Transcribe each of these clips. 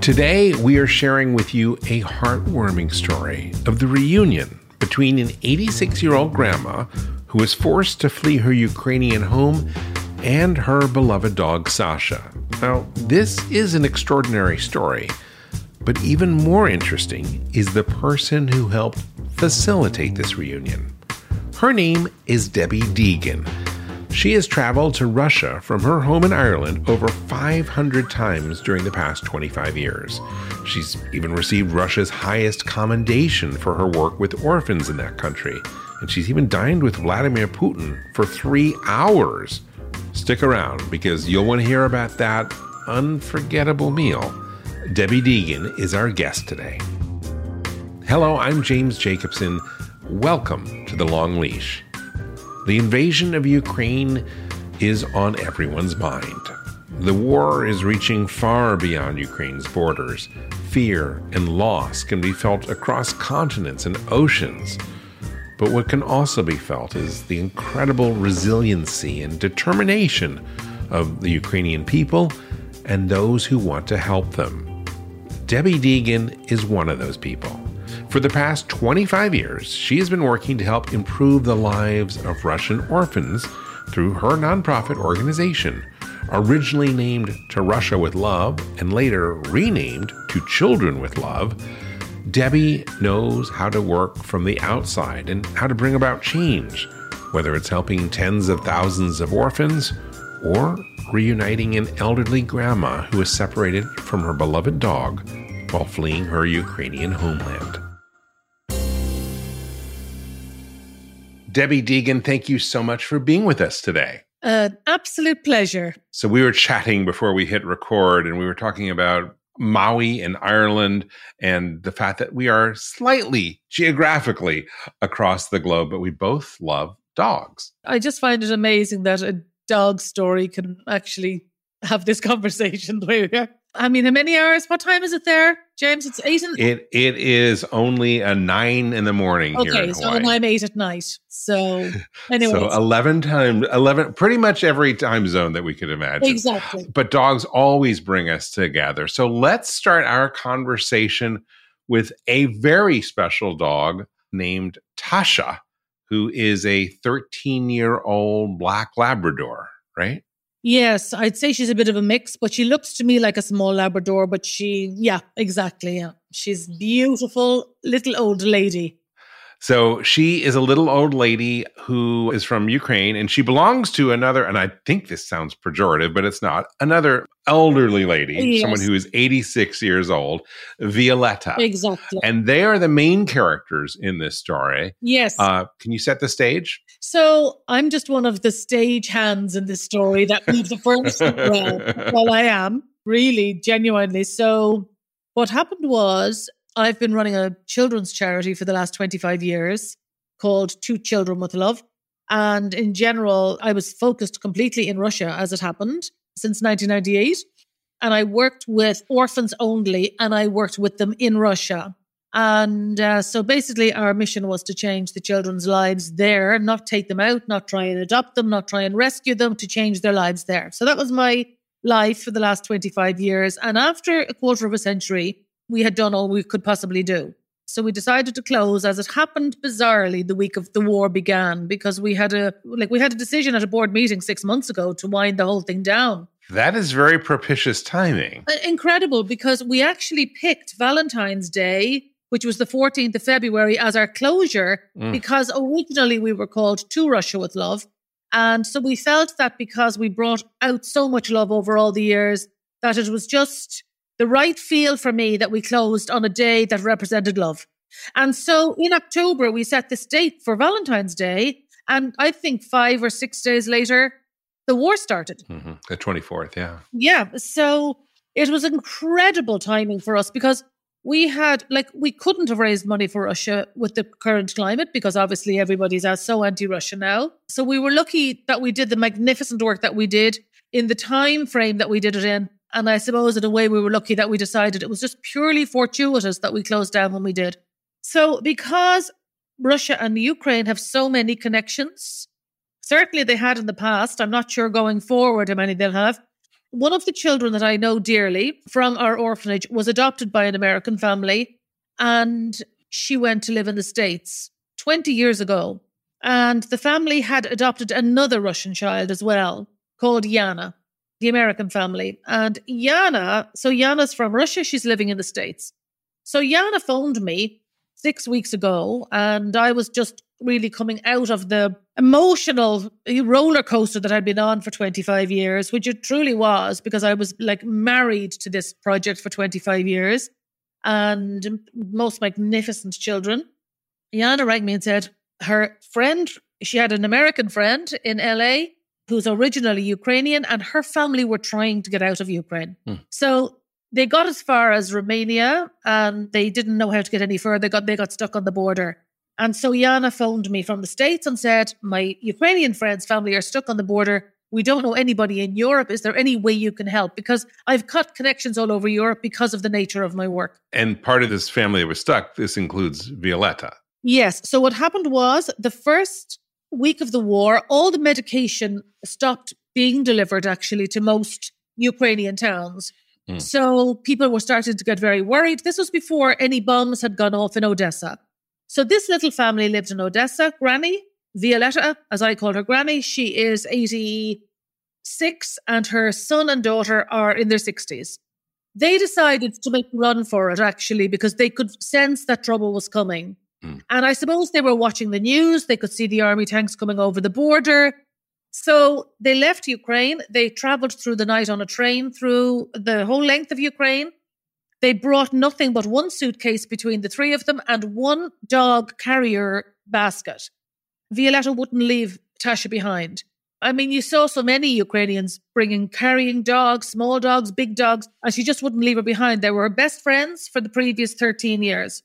Today, we are sharing with you a heartwarming story of the reunion between an 86-year-old grandma who was forced to flee her Ukrainian home and her beloved dog, Sasha. Now, this is an extraordinary story, but even more interesting is the person who helped facilitate this reunion. Her name is Debbie Deegan. She has traveled to Russia from her home in Ireland over 500 times during the past 25 years. She's even received Russia's highest commendation for her work with orphans in that country. And she's even dined with Vladimir Putin for 3 hours. Stick around because you'll want to hear about that unforgettable meal. Debbie Deegan is our guest today. Hello, I'm James Jacobson. Welcome to The Long Leash. The invasion of Ukraine is on everyone's mind. The war is reaching far beyond Ukraine's borders. Fear and loss can be felt across continents and oceans. But what can also be felt is the incredible resiliency and determination of the Ukrainian people and those who want to help them. Debbie Deegan is one of those people. For the past 25 years, she has been working to help improve the lives of Russian orphans through her nonprofit organization, originally named To Russia with Love and later renamed To Children with Love. Debbie knows how to work from the outside and how to bring about change, whether it's helping tens of thousands of orphans or reuniting an elderly grandma who is separated from her beloved dog while fleeing her Ukrainian homeland. Debbie Deegan, thank you so much for being with us today. An absolute pleasure. So we were chatting before we hit record, and we were talking about Maui and Ireland and the fact that we are slightly geographically across the globe, but we both love dogs. I just find it amazing that a dog story can actually have this conversation the way we are. I mean, how many hours? What time is it there, James? It's 8 in... It is only 9 in the morning here in Hawaii. Okay, so I'm 8 at night. So anyway. So 11 times, pretty much every time zone that we could imagine. Exactly. But dogs always bring us together. So let's start our conversation with a very special dog named Tasha, who is a 13-year-old black Labrador, right? Yes, I'd say she's a bit of a mix, but she looks to me like a small Labrador, but yeah, exactly. She's beautiful little old lady. So she is a little old lady who is from Ukraine, and she belongs to another, and I think this sounds pejorative, but it's not, another elderly lady, yes. Someone who is 86 years old, Violetta. Exactly. And they are the main characters in this story. Yes. Can you set the stage? So I'm just one of the stage hands in this story that leaves the first well, I am, really, genuinely. So what happened was, I've been running a children's charity for the last 25 years called To Children with Love. And in general, I was focused completely in Russia, as it happened, since 1998. And I worked with orphans only, and I worked with them in Russia. And so basically our mission was to change the children's lives there, not take them out, not try and adopt them, not try and rescue them, to change their lives there. So that was my life for the last 25 years. And after a quarter of a century, we had done all we could possibly do. So we decided to close, as it happened bizarrely the week of the war began, because we had a decision at a board meeting 6 months ago to wind the whole thing down. That is very propitious timing. Incredible, because we actually picked Valentine's Day, which was the 14th of February, as our closure, because originally we were called To Russia with Love. And so we felt that because we brought out so much love over all the years, that it was just the right feel for me that we closed on a day that represented love. And so in October, we set this date for Valentine's Day. And I think 5 or 6 days later, the war started. Mm-hmm. The 24th, yeah. Yeah. So it was incredible timing for us because we couldn't have raised money for Russia with the current climate because obviously everybody's so anti-Russia now. So we were lucky that we did the magnificent work that we did in the time frame that we did it in. And I suppose in a way we were lucky that we decided it was just purely fortuitous that we closed down when we did. So because Russia and Ukraine have so many connections, certainly they had in the past, I'm not sure going forward how many they'll have, One of the children that I know dearly from our orphanage was adopted by an American family, and she went to live in the States 20 years ago. And the family had adopted another Russian child as well, called Yana, the American family. And Yana's from Russia. She's living in the States. So Yana phoned me 6 weeks ago, and I was just really coming out of the emotional roller coaster that I'd been on for 25 years, which it truly was, because I was like married to this project for 25 years and most magnificent children. Yana rang me and said her friend, she had an American friend in LA who's originally Ukrainian, and her family were trying to get out of Ukraine. So they got as far as Romania and they didn't know how to get any further. They got stuck on the border. And so Yana phoned me from the States and said, my Ukrainian friend's family are stuck on the border. We don't know anybody in Europe. Is there any way you can help? Because I've cut connections all over Europe because of the nature of my work. And part of this family that was stuck, this includes Violetta. Yes. So what happened was the first week of the war, all the medication stopped being delivered actually to most Ukrainian towns. So people were starting to get very worried. This was before any bombs had gone off in Odessa. So this little family lived in Odessa. Granny, Violetta, as I call her Granny, she is 86 and her son and daughter are in their 60s. They decided to make a run for it, actually, because they could sense that trouble was coming. And I suppose they were watching the news. They could see the army tanks coming over the border. So they left Ukraine. They traveled through the night on a train through the whole length of Ukraine. They brought nothing but one suitcase between the three of them and one dog carrier basket. Violetta wouldn't leave Tasha behind. I mean, you saw so many Ukrainians carrying dogs, small dogs, big dogs, and she just wouldn't leave her behind. They were best friends for the previous 13 years.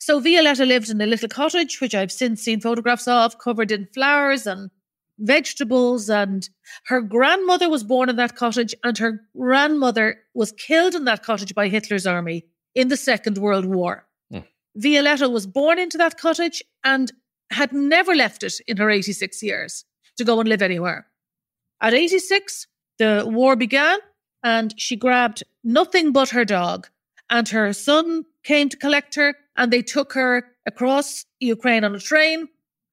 So Violetta lived in a little cottage, which I've since seen photographs of, covered in flowers and vegetables, and her grandmother was born in that cottage, and her grandmother was killed in that cottage by Hitler's army in the Second World War. Violetta was born into that cottage and had never left it in her 86 years to go and live anywhere. At 86, the war began, and she grabbed nothing but her dog, and her son came to collect her, and they took her across Ukraine on a train.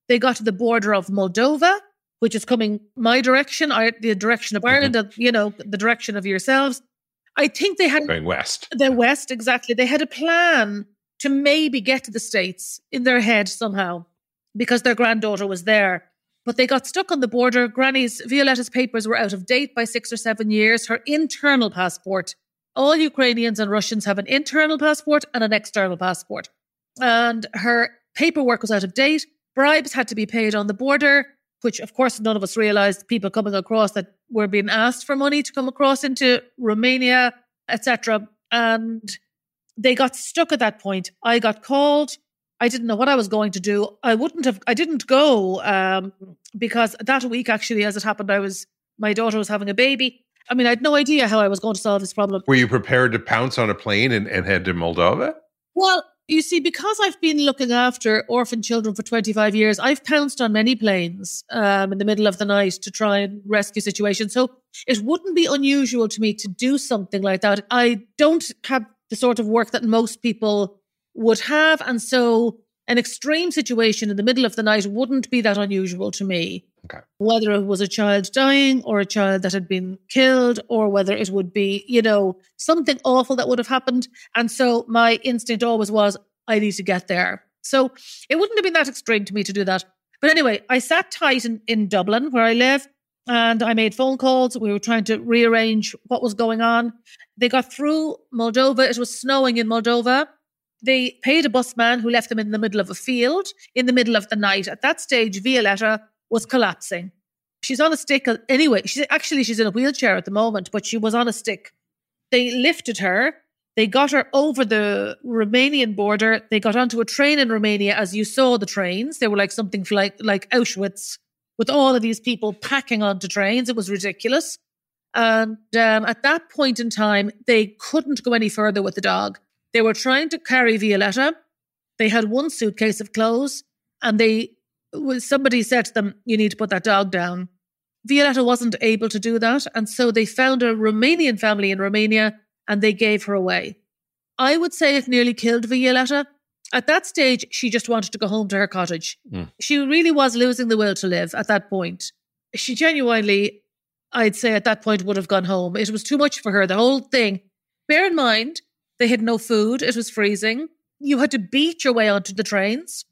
They got to the border of Moldova, which is coming my direction, the direction of Ireland, the direction of yourselves. I think they had... Going west. They're west, exactly. They had a plan to maybe get to the States in their head somehow because their granddaughter was there. But they got stuck on the border. Violetta's papers were out of date by 6 or 7 years. Her internal passport. All Ukrainians and Russians have an internal passport and an external passport. And her paperwork was out of date. Bribes had to be paid on the border, which, of course, none of us realized people coming across that were being asked for money to come across into Romania, etc. And they got stuck at that point. I got called. I didn't know what I was going to do. I didn't go because that week, actually, as it happened, my daughter was having a baby. I mean, I had no idea how I was going to solve this problem. Were you prepared to pounce on a plane and head to Moldova? Well, you see, because I've been looking after orphan children for 25 years, I've pounced on many planes in the middle of the night to try and rescue situations. So it wouldn't be unusual to me to do something like that. I don't have the sort of work that most people would have. And so an extreme situation in the middle of the night wouldn't be that unusual to me. Okay. Whether it was a child dying or a child that had been killed or whether it would be, something awful that would have happened. And so my instinct always was, I need to get there. So it wouldn't have been that extreme to me to do that. But anyway, I sat tight in Dublin, where I live, and I made phone calls. We were trying to rearrange what was going on. They got through Moldova. It was snowing in Moldova. They paid a busman who left them in the middle of a field in the middle of the night. At that stage, Violetta was collapsing. She's on a stick anyway. She's in a wheelchair at the moment, but she was on a stick. They lifted her. They got her over the Romanian border. They got onto a train in Romania, as you saw the trains. They were like Auschwitz, with all of these people packing onto trains. It was ridiculous. And at that point in time, they couldn't go any further with the dog. They were trying to carry Violetta. They had one suitcase of clothes, and somebody said to them, you need to put that dog down. Violetta wasn't able to do that. And so they found a Romanian family in Romania and they gave her away. I would say it nearly killed Violetta. At that stage, she just wanted to go home to her cottage. Mm. She really was losing the will to live at that point. She genuinely, I'd say at that point, would have gone home. It was too much for her, the whole thing. Bear in mind, they had no food. It was freezing. You had to beat your way onto the trains.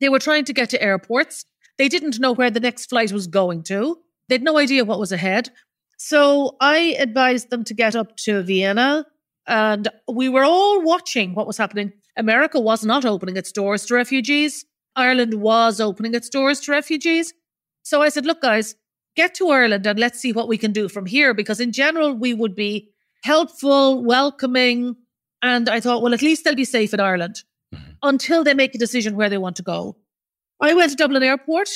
They were trying to get to airports. They didn't know where the next flight was going to. They had no idea what was ahead. So I advised them to get up to Vienna. And we were all watching what was happening. America was not opening its doors to refugees. Ireland was opening its doors to refugees. So I said, look, guys, get to Ireland and let's see what we can do from here. Because in general, we would be helpful, welcoming. And I thought, well, at least they'll be safe in Ireland until they make a decision where they want to go. I went to Dublin Airport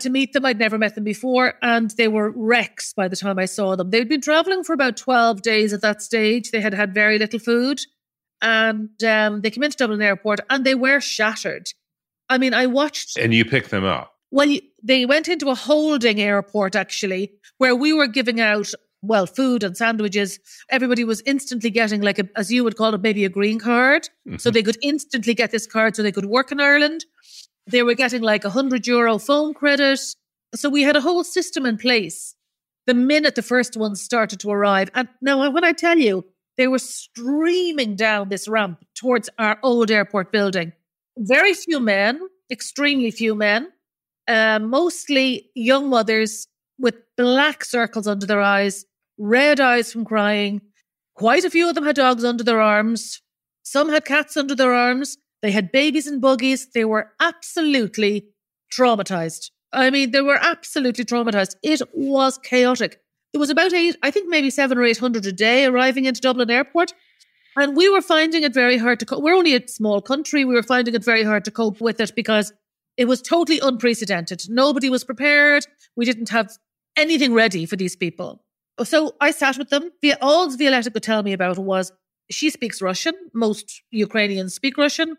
to meet them. I'd never met them before. And they were wrecks by the time I saw them. They'd been traveling for about 12 days at that stage. They had had very little food. And they came into Dublin Airport and they were shattered. I mean, I watched... And you picked them up? Well, they went into a holding airport, actually, where we were giving out, well, food and sandwiches. Everybody was instantly getting, like, a, as you would call it, maybe a green card. Mm-hmm. So they could instantly get this card so they could work in Ireland. They were getting like €100 phone credit. So we had a whole system in place the minute the first ones started to arrive. And now when I tell you, they were streaming down this ramp towards our old airport building. Very few men, extremely few men, mostly young mothers with black circles under their eyes, red eyes from crying. Quite a few of them had dogs under their arms. Some had cats under their arms. They had babies in buggies. They were absolutely traumatized. I mean, they were absolutely traumatized. It was chaotic. There was about 700 or 800 a day arriving into Dublin Airport. And we were finding it very hard to cope. We're only a small country. We were finding it very hard to cope with it because it was totally unprecedented. Nobody was prepared. We didn't have anything ready for these people. So I sat with them. All Violetta could tell me about was, she speaks Russian. Most Ukrainians speak Russian.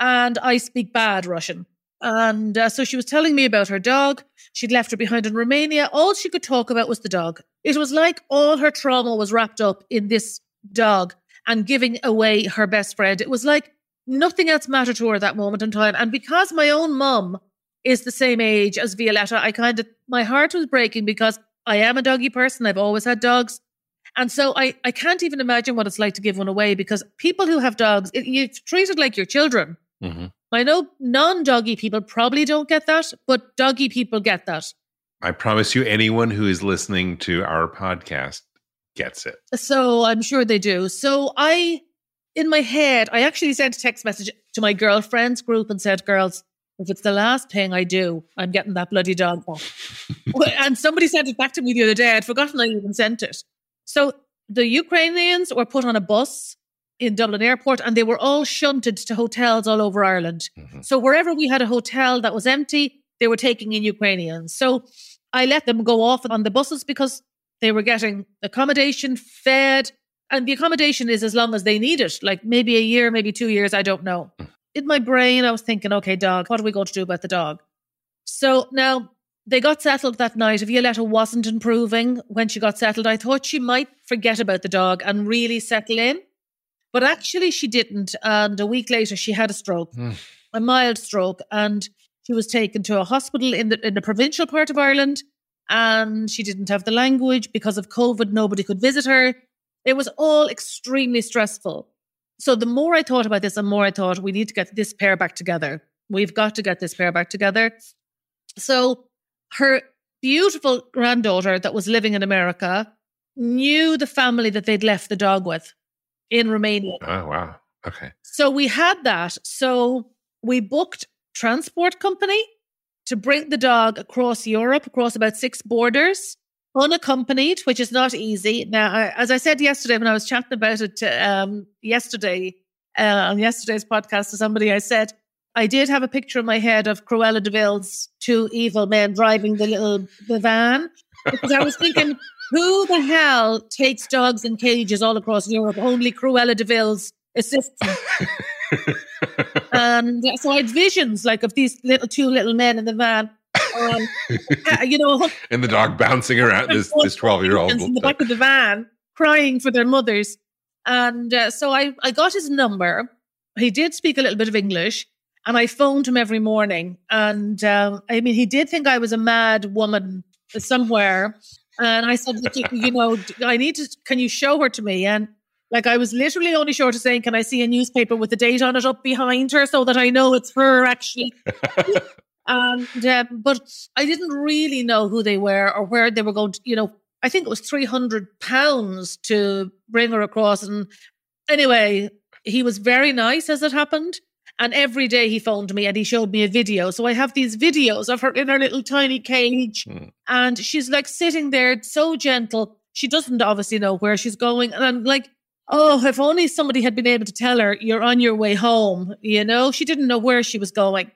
And I speak bad Russian. And so she was telling me about her dog. She'd left her behind in Romania. All she could talk about was the dog. It was like all her trauma was wrapped up in this dog and giving away her best friend. It was like nothing else mattered to her at that moment in time. And because my own mum is the same age as Violetta, my heart was breaking because I am a doggy person. I've always had dogs. And so I can't even imagine what it's like to give one away because people who have dogs, you treat it like your children. Mm-hmm. I know non-doggy people probably don't get that, but doggy people get that. I promise you anyone who is listening to our podcast gets it. So I'm sure they do. So in my head, I actually sent a text message to my girlfriends group and said, girls, if it's the last thing I do, I'm getting that bloody dog off. And somebody sent it back to me the other day. I'd forgotten I even sent it. So the Ukrainians were put on a bus in Dublin Airport and they were all shunted to hotels all over Ireland. Mm-hmm. So wherever we had a hotel that was empty, they were taking in Ukrainians. So I let them go off on the buses because they were getting accommodation, fed, and the accommodation is as long as they need it, like maybe a year, maybe 2 years, I don't know. In my brain, I was thinking, okay, dog, what are we going to do about the dog? So now... they got settled that night. Violetta wasn't improving when she got settled. I thought she might forget about the dog and really settle in. But actually she didn't. And a week later, she had a stroke, a mild stroke. And she was taken to a hospital in the provincial part of Ireland. And she didn't have the language. Because of COVID, nobody could visit her. It was all extremely stressful. So the more I thought about this, the more I thought, we need to get this pair back together. We've got to get this pair back together. So... her beautiful granddaughter that was living in America knew the family that they'd left the dog with in Romania. Oh, wow. Okay. So we had that. So we booked transport company to bring the dog across Europe, across about 6 borders, unaccompanied, which is not easy. Now, as I said yesterday, when I was chatting about it on yesterday's podcast to somebody, I said, I did have a picture in my head of Cruella de Vil's 2 evil men driving the van, because I was thinking, who the hell takes dogs in cages all across Europe? Only Cruella de Vil's assistant. And so I had visions like of these 2 little men in the van. You know, and the dog bouncing around, this 12-year-old in the back of the van crying for their mothers. And so I got his number. He did speak a little bit of English, and I phoned him every morning. And I mean, he did think I was a mad woman somewhere. And I said, you know, I need to, can you show her to me? And like, I was literally only short of saying, can I see a newspaper with the date on it up behind her so that I know it's her actually? And, but I didn't really know who they were or where they were going to, you know, I think it was £300 to bring her across. And anyway, he was very nice as it happened. And every day he phoned me and he showed me a video. So I have these videos of her in her little tiny cage. Mm. And she's like sitting there, so gentle. She doesn't obviously know where she's going. And I'm like, oh, if only somebody had been able to tell her, you're on your way home. You know, she didn't know where she was going.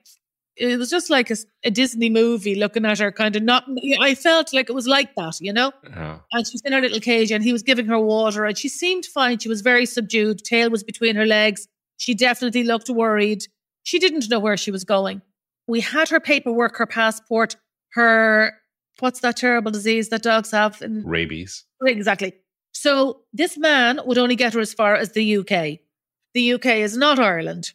It was just like a Disney movie looking at her kind of not, I felt like it was like that, you know? Oh. And she was in her little cage and he was giving her water and she seemed fine. She was very subdued. Tail was between her legs. She definitely looked worried. She didn't know where she was going. We had her paperwork, her passport, her, what's that terrible disease that dogs have? Rabies. Exactly. So this man would only get her as far as the UK. The UK is not Ireland.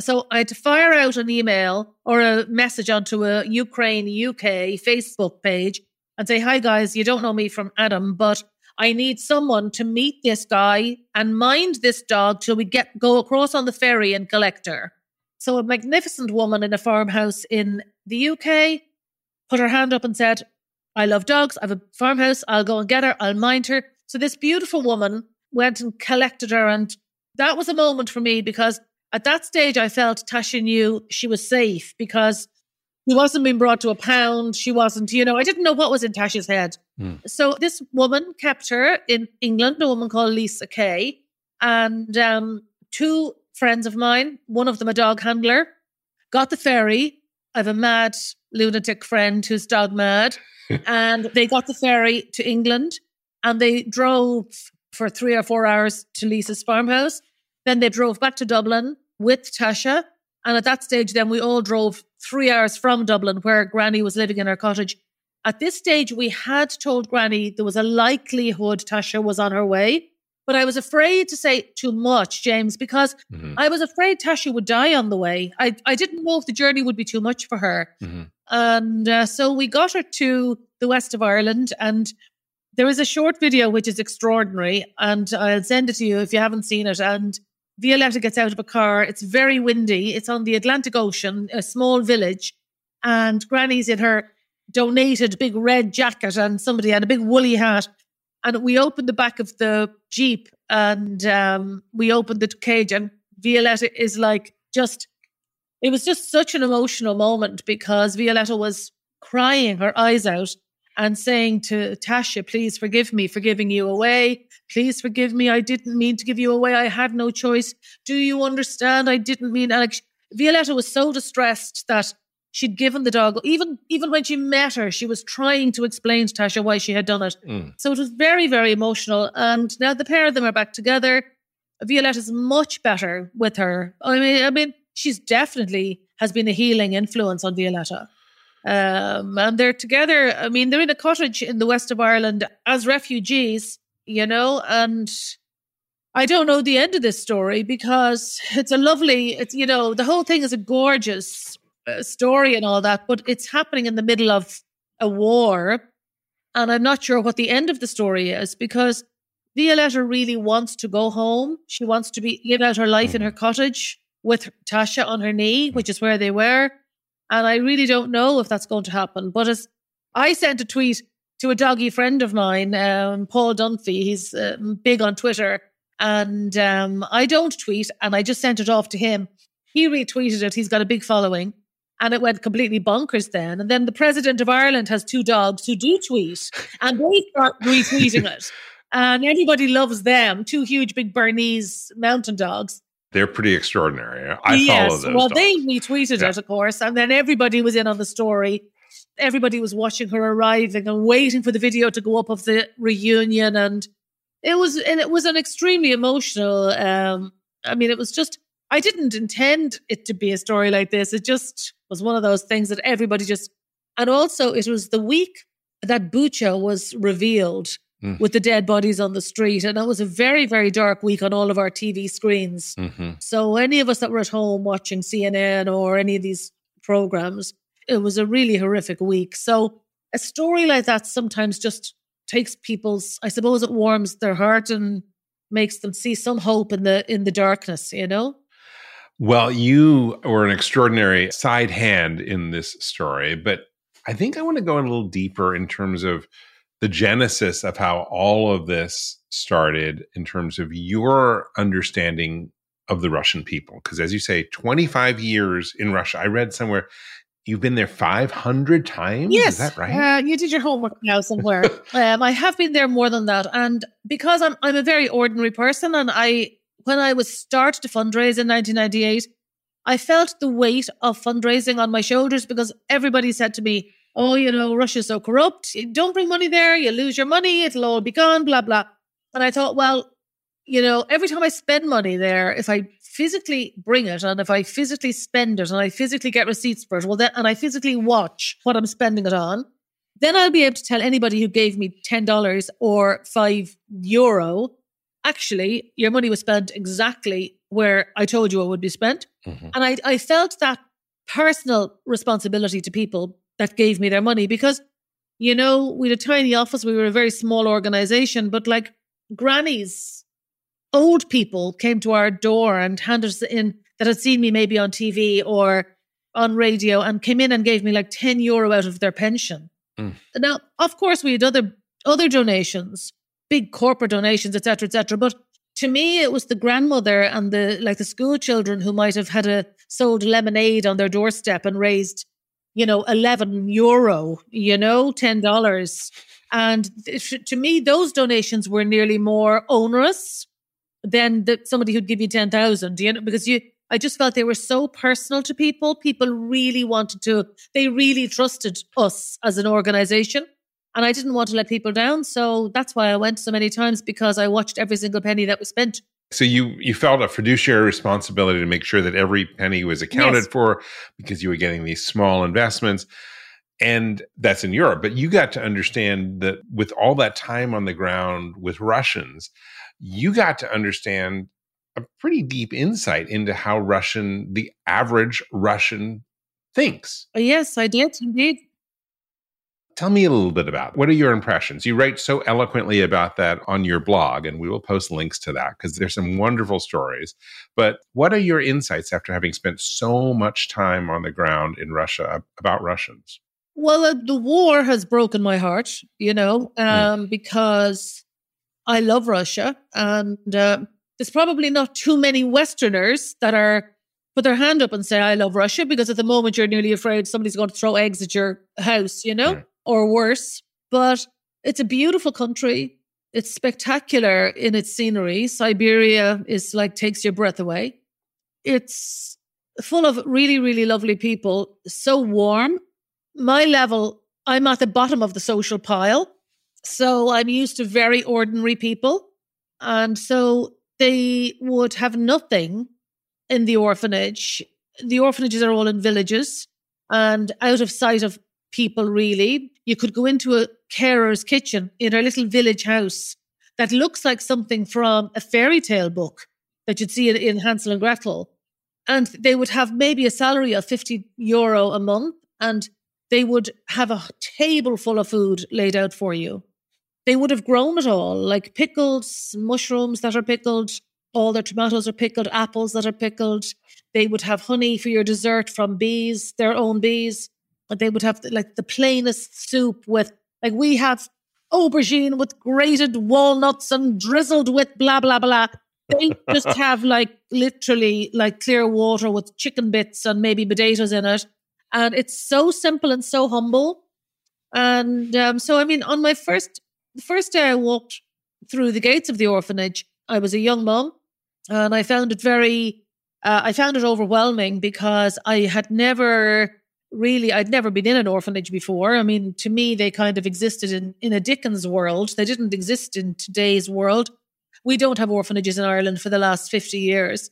So I had to fire out an email or a message onto a Ukraine UK Facebook page and say, hi guys, you don't know me from Adam, but I need someone to meet this guy and mind this dog till we go across on the ferry and collect her. So a magnificent woman in a farmhouse in the UK put her hand up and said, I love dogs. I have a farmhouse. I'll go and get her. I'll mind her. So this beautiful woman went and collected her. And that was a moment for me because at that stage I felt Tasha knew she was safe because she wasn't being brought to a pound. She wasn't, you know, I didn't know what was in Tasha's head. Mm. So this woman kept her in England, a woman called Lisa Kay, and two friends of mine, one of them a dog handler, got the ferry. I have a mad lunatic friend who's dog mad. And they got the ferry to England and they drove for 3 or 4 hours to Lisa's farmhouse. Then they drove back to Dublin with Tasha. And at that stage, then we all drove 3 hours from Dublin where Granny was living in her cottage. At this stage, we had told Granny there was a likelihood Tasha was on her way. But I was afraid to say too much, James, because I was afraid Tasha would die on the way. I didn't know if the journey would be too much for her. Mm-hmm. And so we got her to the west of Ireland. And there is a short video, which is extraordinary. And I'll send it to you if you haven't seen it. And Violetta gets out of a car. It's very windy. It's on the Atlantic Ocean, a small village. And Granny's in her donated big red jacket and somebody had a big woolly hat. And we opened the back of the Jeep and we opened the cage and Violetta is like just, it was just such an emotional moment because Violetta was crying her eyes out and saying to Tasha, please forgive me for giving you away. Please forgive me. I didn't mean to give you away. I had no choice. Do you understand? I didn't mean, Alex. Violetta was so distressed that she'd given the dog, even when she met her, she was trying to explain to Tasha why she had done it. Mm. So it was very, very emotional. And now the pair of them are back together. Violetta's much better with her. I mean, she's definitely has been a healing influence on Violetta. And they're together. I mean, they're in a cottage in the west of Ireland as refugees, you know, and I don't know the end of this story because it's a lovely, it's, you know, the whole thing is a gorgeous story and all that, but it's happening in the middle of a war. And I'm not sure what the end of the story is because Violetta really wants to go home. She wants to live out her life in her cottage with Tasha on her knee, which is where they were. And I really don't know if that's going to happen. But as I sent a tweet to a doggy friend of mine, Paul Dunphy, he's big on Twitter. And I don't tweet and I just sent it off to him. He retweeted it. He's got a big following. And it went completely bonkers then. And then the president of Ireland has two dogs who do tweet and they start retweeting it. And everybody loves them. Two huge big Bernese mountain dogs. They're pretty extraordinary. I follow those. Well, dogs. They retweeted it, of course. And then everybody was in on the story. Everybody was watching her arriving and waiting for the video to go up of the reunion. And it was an extremely emotional. I mean, it was just, I didn't intend it to be a story like this. It just was one of those things that everybody just And also, it was the week that Bucha was revealed with the dead bodies on the street. And that was a very, very dark week on all of our TV screens. Mm-hmm. So any of us that were at home watching CNN or any of these programs, it was a really horrific week. So a story like that sometimes just takes people's, I suppose it warms their heart and makes them see some hope in the darkness, you know? Well, you were an extraordinary side hand in this story, but I think I want to go a little deeper in terms of the genesis of how all of this started in terms of your understanding of the Russian people. Because as you say, 25 years in Russia, I read somewhere, you've been there 500 times? Yes. Is that right? You did your homework now somewhere. I have been there more than that. And because I'm a very ordinary person, and when I was started to fundraise in 1998, I felt the weight of fundraising on my shoulders because everybody said to me, oh, you know, Russia's so corrupt. Don't bring money there. You lose your money. It'll all be gone, blah, blah. And I thought, well, you know, every time I spend money there, if I physically bring it and if I physically spend it and I physically get receipts for it, well, then, and I physically watch what I'm spending it on, then I'll be able to tell anybody who gave me $10 or €5, actually, your money was spent exactly where I told you it would be spent. Mm-hmm. And I felt that personal responsibility to people that gave me their money because, you know, we had a tiny office. We were a very small organization, but like grannies, old people came to our door and handed us in that had seen me maybe on TV or on radio and came in and gave me like €10 out of their pension. Mm. Now, of course, we had other donations, big corporate donations, et cetera, et cetera. But to me, it was the grandmother and the school children who might have had sold lemonade on their doorstep and raised, you know, €11, you know, $10. And to me, those donations were nearly more onerous than somebody who'd give you 10,000, you know, because I just felt they were so personal to people. People really they really trusted us as an organization. And I didn't want to let people down. So that's why I went so many times, because I watched every single penny that was spent. So you felt a fiduciary responsibility to make sure that every penny was accounted for, because you were getting these small investments. And that's in Europe. But you got to understand that with all that time on the ground with Russians, you got to understand a pretty deep insight into how the average Russian thinks. Yes, I did indeed. Tell me a little bit about what are your impressions? You write so eloquently about that on your blog, and we will post links to that because there's some wonderful stories. But what are your insights after having spent so much time on the ground in Russia about Russians? Well, the war has broken my heart, you know, because I love Russia. And there's probably not too many Westerners that put their hand up and say, I love Russia, because at the moment you're nearly afraid somebody's going to throw eggs at your house, you know? Right. Or worse, but it's a beautiful country. It's spectacular in its scenery. Siberia is like takes your breath away. It's full of really, really lovely people. So warm. My level, I'm at the bottom of the social pile. So I'm used to very ordinary people. And so they would have nothing in the orphanage. The orphanages are all in villages and out of sight of people, really. You could go into a carer's kitchen in our little village house that looks like something from a fairy tale book that you'd see in Hansel and Gretel. And they would have maybe a salary of €50 a month, and they would have a table full of food laid out for you. They would have grown it all, like pickles, mushrooms that are pickled, all their tomatoes are pickled, apples that are pickled. They would have honey for your dessert from bees, their own bees. But they would have like the plainest soup with, like we have aubergine with grated walnuts and drizzled with blah, blah, blah. They just have like literally like clear water with chicken bits and maybe potatoes in it. And it's so simple and so humble. And so, I mean, on my the first day I walked through the gates of the orphanage, I was a young mom, and I found it overwhelming, because I had never... Really, I'd never been in an orphanage before. I mean, to me, they kind of existed in a Dickens world. They didn't exist in today's world. We don't have orphanages in Ireland for the last 50 years.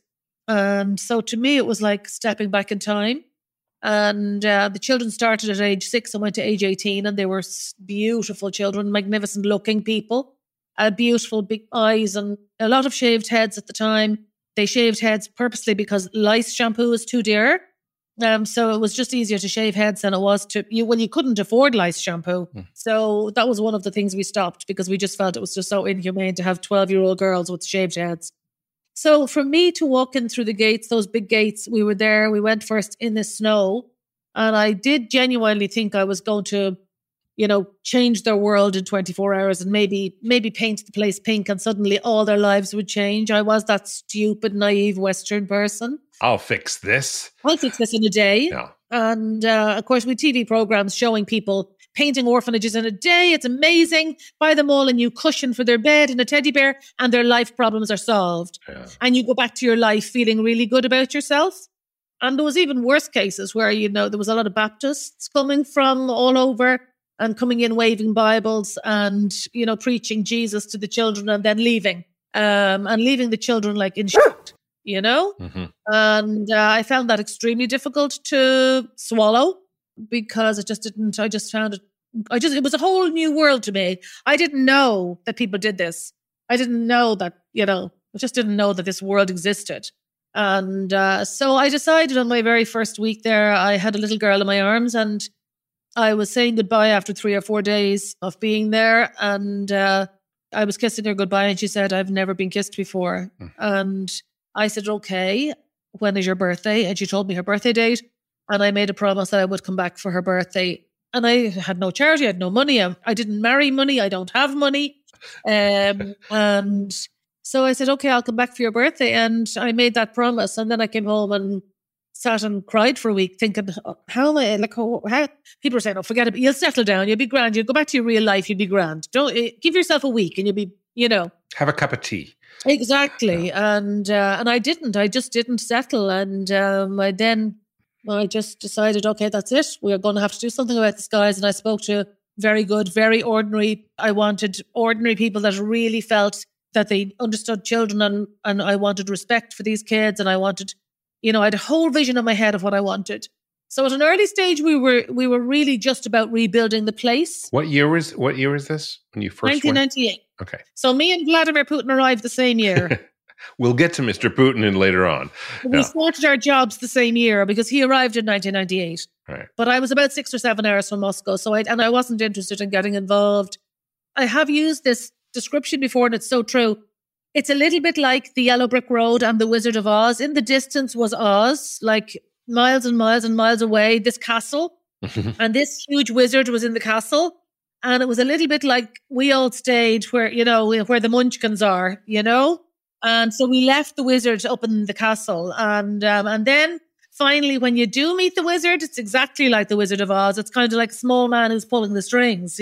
And so to me, it was like stepping back in time. And the children started at age 6 and went to age 18, and they were beautiful children, magnificent looking people, beautiful big eyes and a lot of shaved heads at the time. They shaved heads purposely because lice shampoo was too dear. So it was just easier to shave heads than it was to, you couldn't afford lice shampoo. Mm. So that was one of the things we stopped because we just felt it was just so inhumane to have 12-year-old girls with shaved heads. So for me to walk in through the gates, those big gates, we were there, we went first in the snow, and I did genuinely think I was going to, change their world in 24 hours and maybe paint the place pink and suddenly all their lives would change. I was that stupid, naive Western person. I'll fix this. I'll fix this in a day. Yeah. And of course, with TV programs showing people painting orphanages in a day, it's amazing. Buy them all a new cushion for their bed and a teddy bear, and their life problems are solved. Yeah. And you go back to your life feeling really good about yourself. And there was even worse cases where, there was a lot of Baptists coming from all over and coming in waving Bibles and, preaching Jesus to the children and then leaving. And leaving the children like in shit, Mm-hmm. And I found that extremely difficult to swallow because it was a whole new world to me. I didn't know that people did this. I didn't know that, I just didn't know that this world existed. And so I decided on my very first week there, I had a little girl in my arms and I was saying goodbye after 3 or 4 days of being there, and I was kissing her goodbye, and she said, "I've never been kissed before." Mm. And I said, "Okay, when is your birthday?" And she told me her birthday date, and I made a promise that I would come back for her birthday. And I had no charity, I had no money, I didn't marry money, I don't have money. And so I said, "Okay, I'll come back for your birthday," and I made that promise, and then I came home and sat and cried for a week thinking, how people are saying, "Oh, forget it. You'll settle down. You'll be grand. You'll go back to your real life. You'll be grand. Don't give yourself a week and you'll be, Have a cup of tea." Exactly. Yeah. And I didn't. I just didn't settle. And I just decided, okay, that's it. We are going to have to do something about this, guys. And I spoke to very good, very ordinary. I wanted ordinary people that really felt that they understood children, and I wanted respect for these kids, and I wanted... I had a whole vision in my head of what I wanted. So at an early stage, we were really just about rebuilding the place. What year was this when you first 1998. Okay. So me and Vladimir Putin arrived the same year. We'll get to Mr. Putin in later on. We started our jobs the same year because he arrived in 1998. Right. But I was about 6 or 7 hours from Moscow, and I wasn't interested in getting involved. I have used this description before, and it's so true. It's a little bit like the Yellow Brick Road and the Wizard of Oz. In the distance was Oz, like miles and miles and miles away, this castle. And this huge wizard was in the castle. And it was a little bit like we all stayed where, where the munchkins are, And so we left the wizard up in the castle. And then finally, when you do meet the wizard, it's exactly like the Wizard of Oz. It's kind of like a small man who's pulling the strings,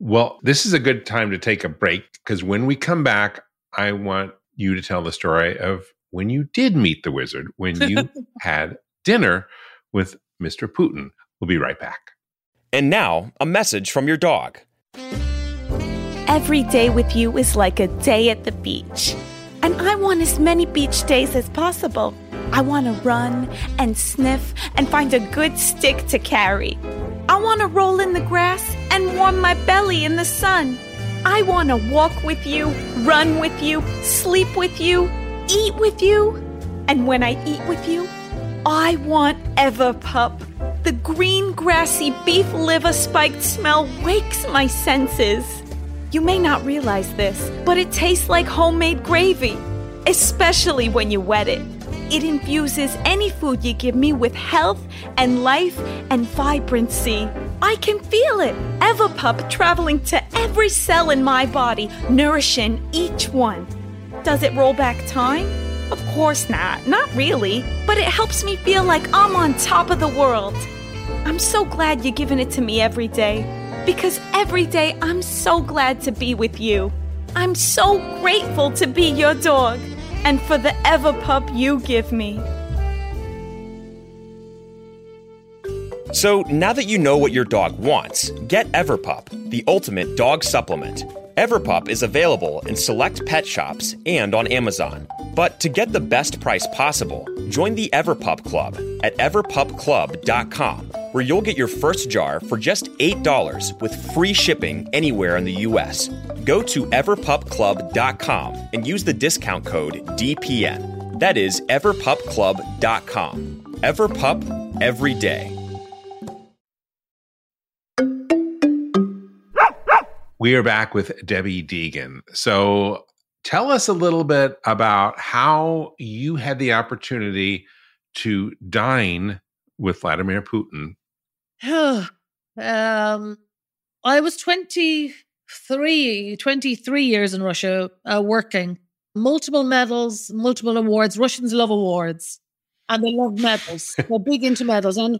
Well, this is a good time to take a break, because when we come back, I want you to tell the story of when you did meet the wizard, when you had dinner with Mr. Putin. We'll be right back. And now, a message from your dog. Every day with you is like a day at the beach. And I want as many beach days as possible. I want to run and sniff and find a good stick to carry. I want to roll in the grass and warm my belly in the sun. I want to walk with you, run with you, sleep with you, eat with you. And when I eat with you, I want Everpup. The green, grassy, beef liver spiked smell wakes my senses. You may not realize this, but it tastes like homemade gravy, especially when you wet it. It infuses any food you give me with health and life and vibrancy. I can feel it. Everpup traveling to every cell in my body, nourishing each one. Does it roll back time? Of course not. Not really. But it helps me feel like I'm on top of the world. I'm so glad you're giving it to me every day, because every day I'm so glad to be with you. I'm so grateful to be your dog. And for the Everpup you give me. So now that you know what your dog wants, get Everpup, the ultimate dog supplement. Everpup is available in select pet shops and on Amazon. But to get the best price possible, join the Everpup Club at everpupclub.com, where you'll get your first jar for just $8 with free shipping anywhere in the U.S. Go to everpupclub.com and use the discount code DPN. That is everpupclub.com. Everpup, every day. We are back with Debbie Deegan. So tell us a little bit about how you had the opportunity to dine with Vladimir Putin. I was 23 years in Russia working. Multiple medals, multiple awards. Russians love awards. And they love medals. They're big into medals. And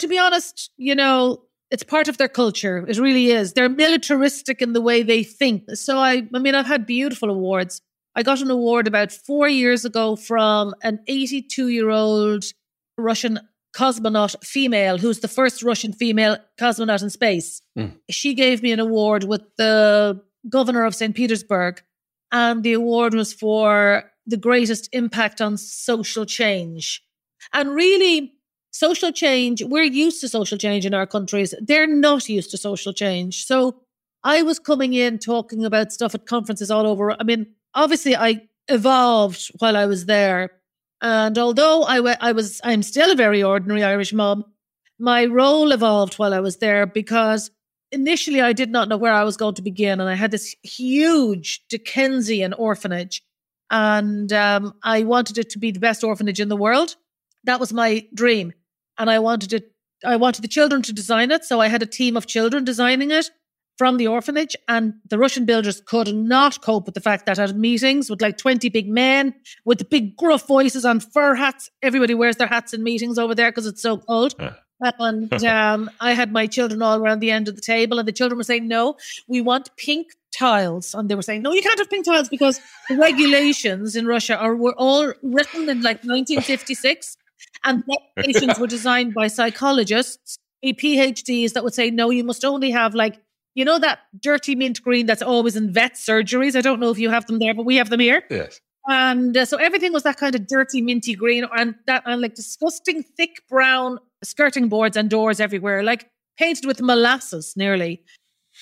to be honest, you know, it's part of their culture. It really is. They're militaristic in the way they think. So, I mean, I've had beautiful awards. I got an award about 4 years ago from an 82-year-old Russian cosmonaut female, who's the first Russian female cosmonaut in space. Mm. She gave me an award with the governor of St. Petersburg. And the award was for the greatest impact on social change. And really, social change, we're used to social change in our countries. They're not used to social change. So I was coming in talking about stuff at conferences all over. I mean, obviously I evolved while I was there. And although I'm still a very ordinary Irish mom, my role evolved while I was there because initially I did not know where I was going to begin. And I had this huge Dickensian orphanage. And I wanted it to be the best orphanage in the world. That was my dream. And I wanted the children to design it. So I had a team of children designing it from the orphanage. And the Russian builders could not cope with the fact that I had meetings with like 20 big men with the big gruff voices on fur hats. Everybody wears their hats in meetings over there because it's so cold. And I had my children all around the end of the table. And the children were saying, no, we want pink tiles. And they were saying, no, you can't have pink tiles because the regulations in Russia were all written in like 1956. And regulations were designed by psychologists, PhDs, that would say, no, you must only have like, you know, that dirty mint green that's always in vet surgeries. I don't know if you have them there, but we have them here. Yes. And so everything was that kind of dirty minty green and like disgusting thick brown skirting boards and doors everywhere, like painted with molasses nearly.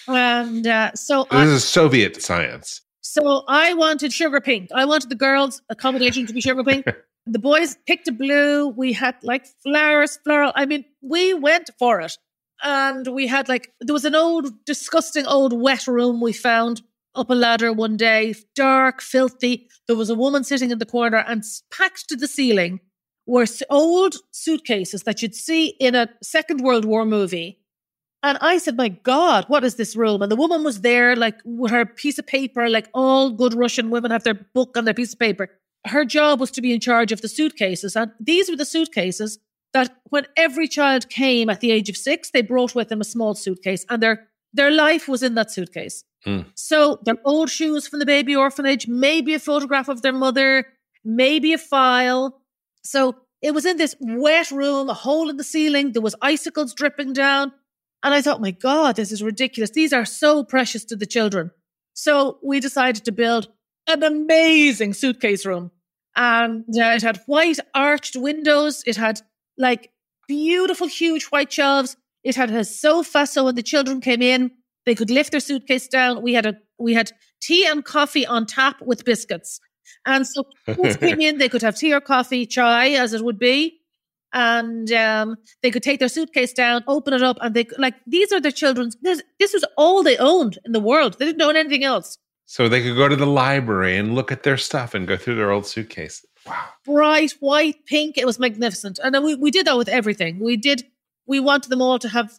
And so this is Soviet science. So I wanted sugar pink. I wanted the girls' accommodation to be sugar pink. The boys picked a blue. We had like flowers, floral. I mean, we went for it. And we had like, there was an old, disgusting old wet room we found up a ladder one day, dark, filthy. There was a woman sitting in the corner and packed to the ceiling were old suitcases that you'd see in a Second World War movie. And I said, my God, what is this room? And the woman was there like with her piece of paper, like all good Russian women have their book on their piece of paper. Her job was to be in charge of the suitcases. And these were the suitcases that when every child came at the age of 6, they brought with them a small suitcase and their life was in that suitcase. Mm. So their old shoes from the baby orphanage, maybe a photograph of their mother, maybe a file. So it was in this wet room, a hole in the ceiling. There was icicles dripping down. And I thought, my God, this is ridiculous. These are so precious to the children. So we decided to build an amazing suitcase room. And it had white arched windows. It had like beautiful, huge white shelves. It had a sofa. So when the children came in, they could lift their suitcase down. We had tea and coffee on tap with biscuits. And so kids came in, they could have tea or coffee, chai as it would be. And they could take their suitcase down, open it up. And they like, these are their children's. This was all they owned in the world. They didn't own anything else. So they could go to the library and look at their stuff and go through their old suitcase. Wow. Bright, white, pink. It was magnificent. And then we did that with everything. We wanted them all to have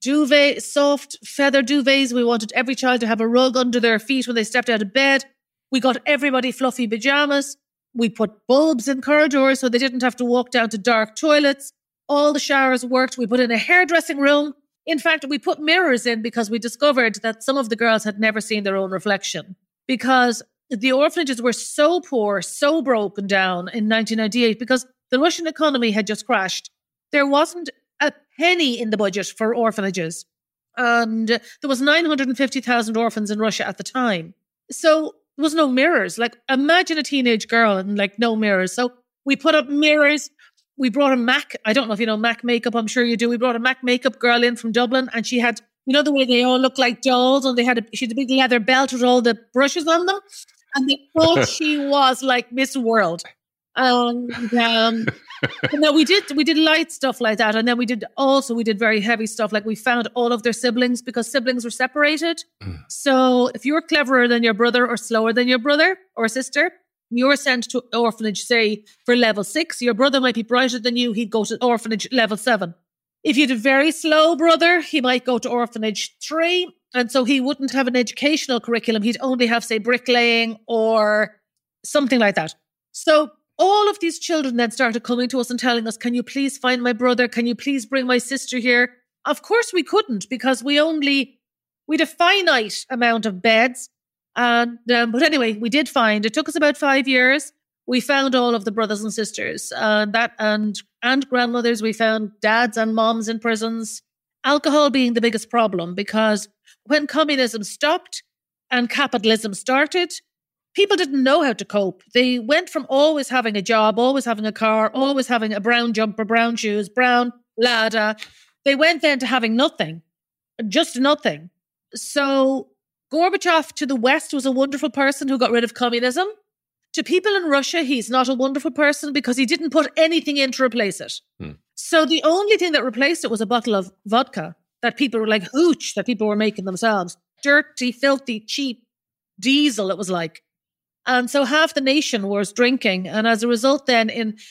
duvet, soft feather duvets. We wanted every child to have a rug under their feet when they stepped out of bed. We got everybody fluffy pajamas. We put bulbs in corridors so they didn't have to walk down to dark toilets. All the showers worked. We put in a hairdressing room. In fact, we put mirrors in because we discovered that some of the girls had never seen their own reflection because the orphanages were so poor, so broken down in 1998 because the Russian economy had just crashed. There wasn't a penny in the budget for orphanages. And there was 950,000 orphans in Russia at the time. So There was no mirrors. Like, imagine a teenage girl and like no mirrors. So we put up mirrors. We brought a Mac. I don't know if you know Mac makeup. I'm sure you do. We brought a Mac makeup girl in from Dublin, and she had, you know, the way they all look like dolls, and she had a big leather belt with all the brushes on them, and they thought she was like Miss World. And then we did light stuff like that, and then we did very heavy stuff. Like, we found all of their siblings, because siblings were separated. So if you're cleverer than your brother or slower than your brother or sister, you're sent to orphanage, say, for level 6. Your brother might be brighter than you. He'd go to orphanage level 7. If you had a very slow brother, he might go to orphanage 3. And so he wouldn't have an educational curriculum. He'd only have, say, bricklaying or something like that. So all of these children then started coming to us and telling us, can you please find my brother? Can you please bring my sister here? Of course we couldn't, because we had a finite amount of beds. And but anyway, we did find. It took us about 5 years. We found all of the brothers and sisters, and grandmothers. We found dads and moms in prisons. Alcohol being the biggest problem, because when communism stopped and capitalism started, people didn't know how to cope. They went from always having a job, always having a car, always having a brown jumper, brown shoes, brown Lada. They went then to having nothing, just nothing. So Gorbachev to the West was a wonderful person who got rid of communism. To people in Russia, he's not a wonderful person, because he didn't put anything in to replace it. So the only thing that replaced it was a bottle of vodka that people were like, hooch, that people were making themselves. Dirty, filthy, cheap diesel, it was like. And so half the nation was drinking. And as a result then,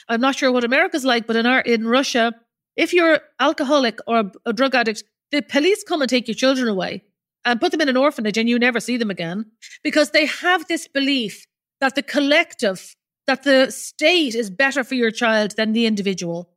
I'm not sure what America's like, but in Russia, if you're alcoholic or a drug addict, the police come and take your children away and put them in an orphanage, and you never see them again, because they have this belief that the collective, that the state is better for your child than the individual.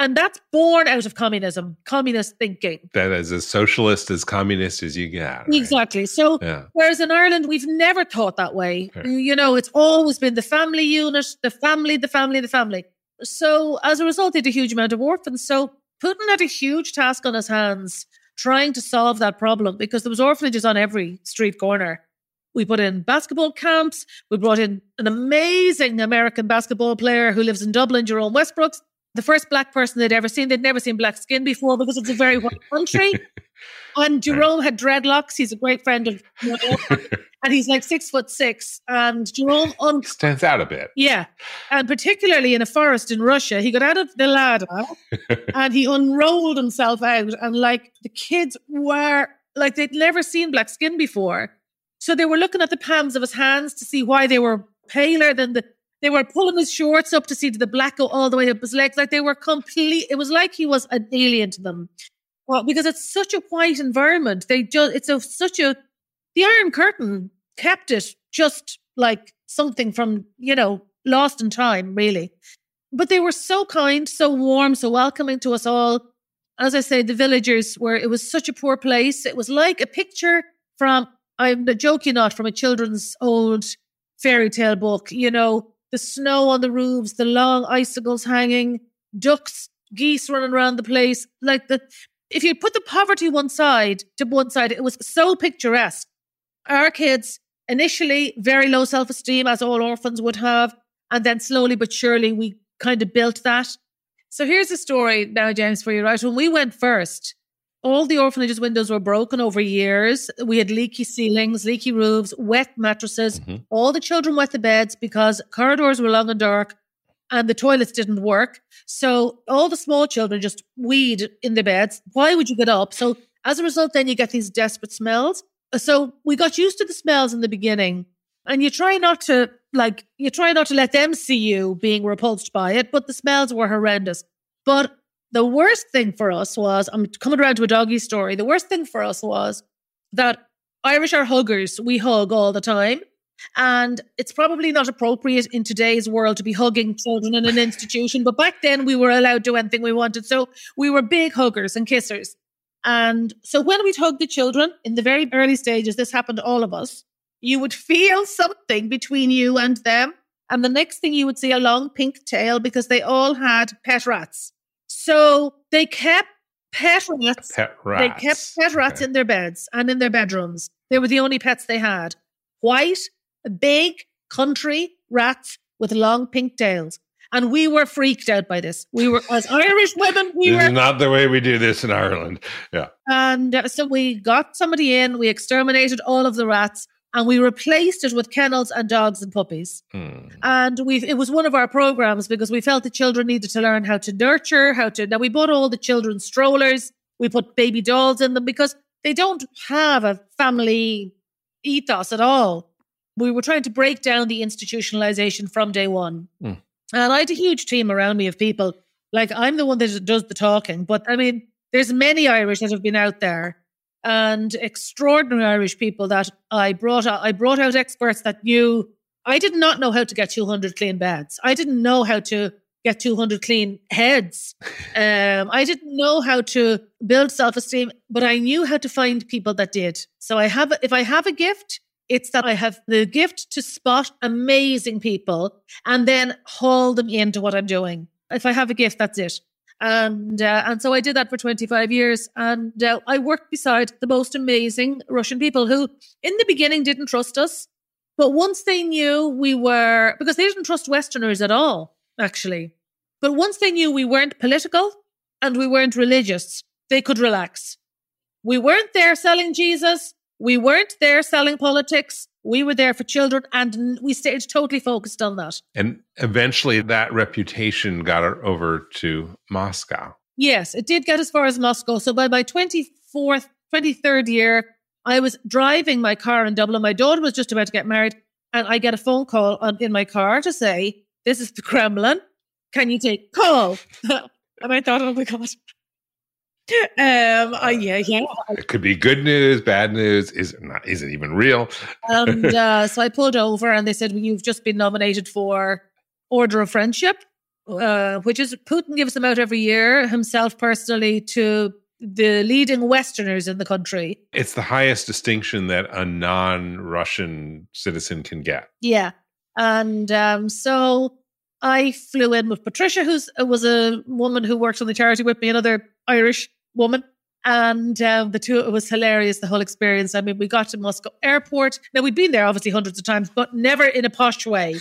And that's born out of communism, communist thinking. That is as socialist, as communist as you get. Right? Exactly. So, yeah. Whereas in Ireland, we've never thought that way. Right. You know, it's always been the family unit, the family. So as a result, they did a huge amount of orphans. So Putin had a huge task on his hands trying to solve that problem, because there was orphanages on every street corner. We put in basketball camps. We brought in an amazing American basketball player who lives in Dublin, Jerome Westbrooks. The first black person they'd ever seen. They'd never seen black skin before, because it's a very white country. And Jerome had dreadlocks. He's a great friend of mine. And he's like 6'6". And Jerome... stands out a bit. Yeah. And particularly in a forest in Russia, he got out of the ladder and he unrolled himself out. And like, the kids were... like, they'd never seen black skin before. So they were looking at the palms of his hands to see why they were paler than the... They were pulling his shorts up to see the black go all the way up his legs. Like, they were complete. It was like he was an alien to them. Well, because it's such a white environment. The Iron Curtain kept it just like something from, you know, lost in time, really. But they were so kind, so warm, so welcoming to us all. As I say, the villagers were, it was such a poor place. It was like a picture from, I'm not joking, not from a children's old fairy tale book, you know. The snow on the roofs, the long icicles hanging, ducks, geese running around the place. Like, if you put the poverty to one side, it was so picturesque. Our kids, initially, very low self-esteem, as all orphans would have. And then slowly but surely, we kind of built that. So here's a story now, James, for you, right? When we went first, all the orphanage's windows were broken over years. We had leaky ceilings, leaky roofs, wet mattresses. All the children wet the beds because corridors were long and dark and the toilets didn't work. So all the small children just weed in their beds. Why would you get up? So as a result, then you get these desperate smells. So we got used to the smells in the beginning, and you try not to let them see you being repulsed by it, but the smells were horrendous. But the worst thing for us was, I'm coming around to a doggy story. The worst thing for us was that Irish are huggers. We hug all the time. And it's probably not appropriate in today's world to be hugging children in an institution. But back then we were allowed to do anything we wanted. So we were big huggers and kissers. And so when we'd hug the children in the very early stages, this happened to all of us, you would feel something between you and them. And the next thing you would see a long pink tail, because they all had pet rats. So they kept pet rats. They kept pet rats in their beds and in their bedrooms. They were the only pets they had. White, big country rats with long pink tails. And we were freaked out by this. We were, as Irish women, we were... This is not the way we do this in Ireland. Yeah. And so we got somebody in, we exterminated all of the rats, and we replaced it with kennels and dogs and puppies. Mm. And it was one of our programs because we felt the children needed to learn how to nurture, how to... Now, we bought all the children's strollers. We put baby dolls in them because they don't have a family ethos at all. We were trying to break down the institutionalization from day one. Mm. And I had a huge team around me of people. Like, I'm the one that does the talking. But, I mean, there's many Irish that have been out there and extraordinary Irish people that I brought out experts that knew. I did not know how to get 200 clean beds. I didn't know how to get 200 clean heads. I didn't know how to build self-esteem, but I knew how to find people that did. So if I have a gift... It's that I have the gift to spot amazing people and then haul them into what I'm doing. If I have a gift, that's it. And so I did that for 25 years. And I worked beside the most amazing Russian people who in the beginning didn't trust us. But once they knew we were, because they didn't trust Westerners at all, actually. But once they knew we weren't political and we weren't religious, they could relax. We weren't there selling Jesus. We weren't there selling politics. We were there for children, and we stayed totally focused on that. And eventually that reputation got over to Moscow. Yes, it did get as far as Moscow. So by my 23rd year, I was driving my car in Dublin. My daughter was just about to get married, and I get a phone call in my car to say, "This is the Kremlin. Can you take call?" And I thought, oh my God. It could be good news, bad news. Is it even real? And so I pulled over, and they said, well, "You've just been nominated for Order of Friendship," which is Putin gives them out every year himself personally to the leading Westerners in the country. It's the highest distinction that a non-Russian citizen can get. Yeah, and so I flew in with Patricia, who was a woman who works on the charity with me, another Irish woman, and it was hilarious, the whole experience. I mean, we got to Moscow airport. Now, we'd been there obviously hundreds of times, but never in a posh way.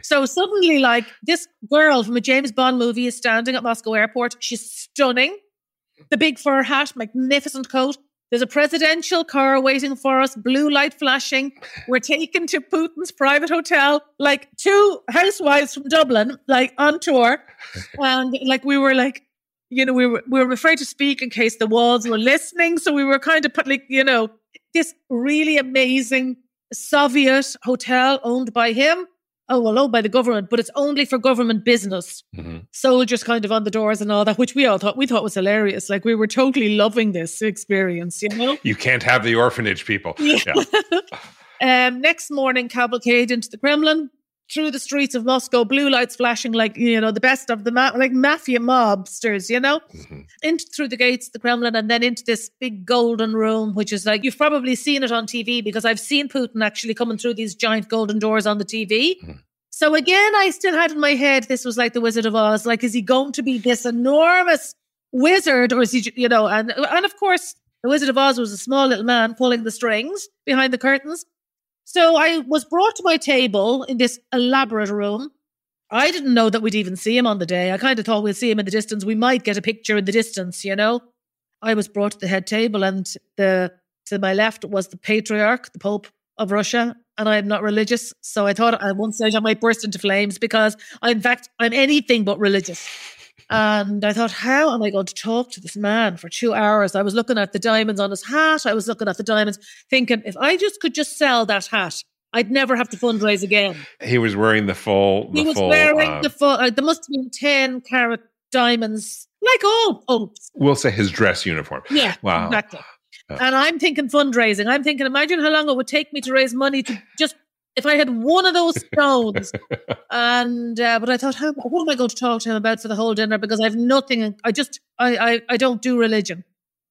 So suddenly, like, this girl from a James Bond movie is standing at Moscow airport. She's stunning. The big fur hat, magnificent coat. There's a presidential car waiting for us, blue light flashing. We're taken to Putin's private hotel, like two housewives from Dublin, like on tour. And like, we were like, you know, we were afraid to speak in case the walls were listening. So we were kind of put like, you know, this really amazing Soviet hotel owned by him. Oh, well, owned by the government, but it's only for government business. Mm-hmm. Soldiers kind of on the doors and all that, which we thought was hilarious. Like, we were totally loving this experience, you know? You can't have the orphanage people. Yeah. Next morning, cavalcade into the Kremlin, through the streets of Moscow, blue lights flashing like, you know, the best of the mafia mobsters, you know, mm-hmm. Into through the gates of the Kremlin and then into this big golden room, which is like, you've probably seen it on TV because I've seen Putin actually coming through these giant golden doors on the TV. Mm-hmm. So again, I still had in my head, this was like the Wizard of Oz. Like, is he going to be this enormous wizard or is he, you know, and of course, the Wizard of Oz was a small little man pulling the strings behind the curtains. So I was brought to my table in this elaborate room. I didn't know that we'd even see him on the day. I kind of thought we'd see him in the distance. We might get a picture in the distance, you know. I was brought to the head table, and to my left was the patriarch, the Pope of Russia, and I'm not religious. So I thought at one stage I might burst into flames because, I'm anything but religious. And I thought, how am I going to talk to this man for 2 hours? I was looking at the diamonds on his hat. I was looking at the diamonds thinking, if I could just sell that hat, I'd never have to fundraise again. He was wearing the full... there must have been 10-carat diamonds, like all... Oh. We'll say his dress uniform. Yeah, wow. Exactly. Oh. And I'm thinking fundraising. I'm thinking, imagine how long it would take me to raise money to just... If I had one of those stones, but I thought, what am I going to talk to him about for the whole dinner? Because I have nothing. I don't do religion.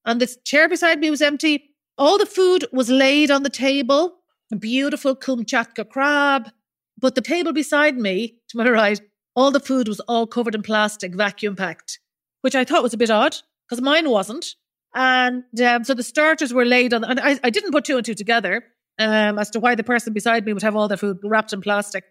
And the chair beside me was empty. All the food was laid on the table, a beautiful Kamchatka crab. But the table beside me, to my right, all the food was all covered in plastic, vacuum packed, which I thought was a bit odd because mine wasn't. And so the starters were laid on, and I didn't put two and two together. as to why the person beside me would have all their food wrapped in plastic.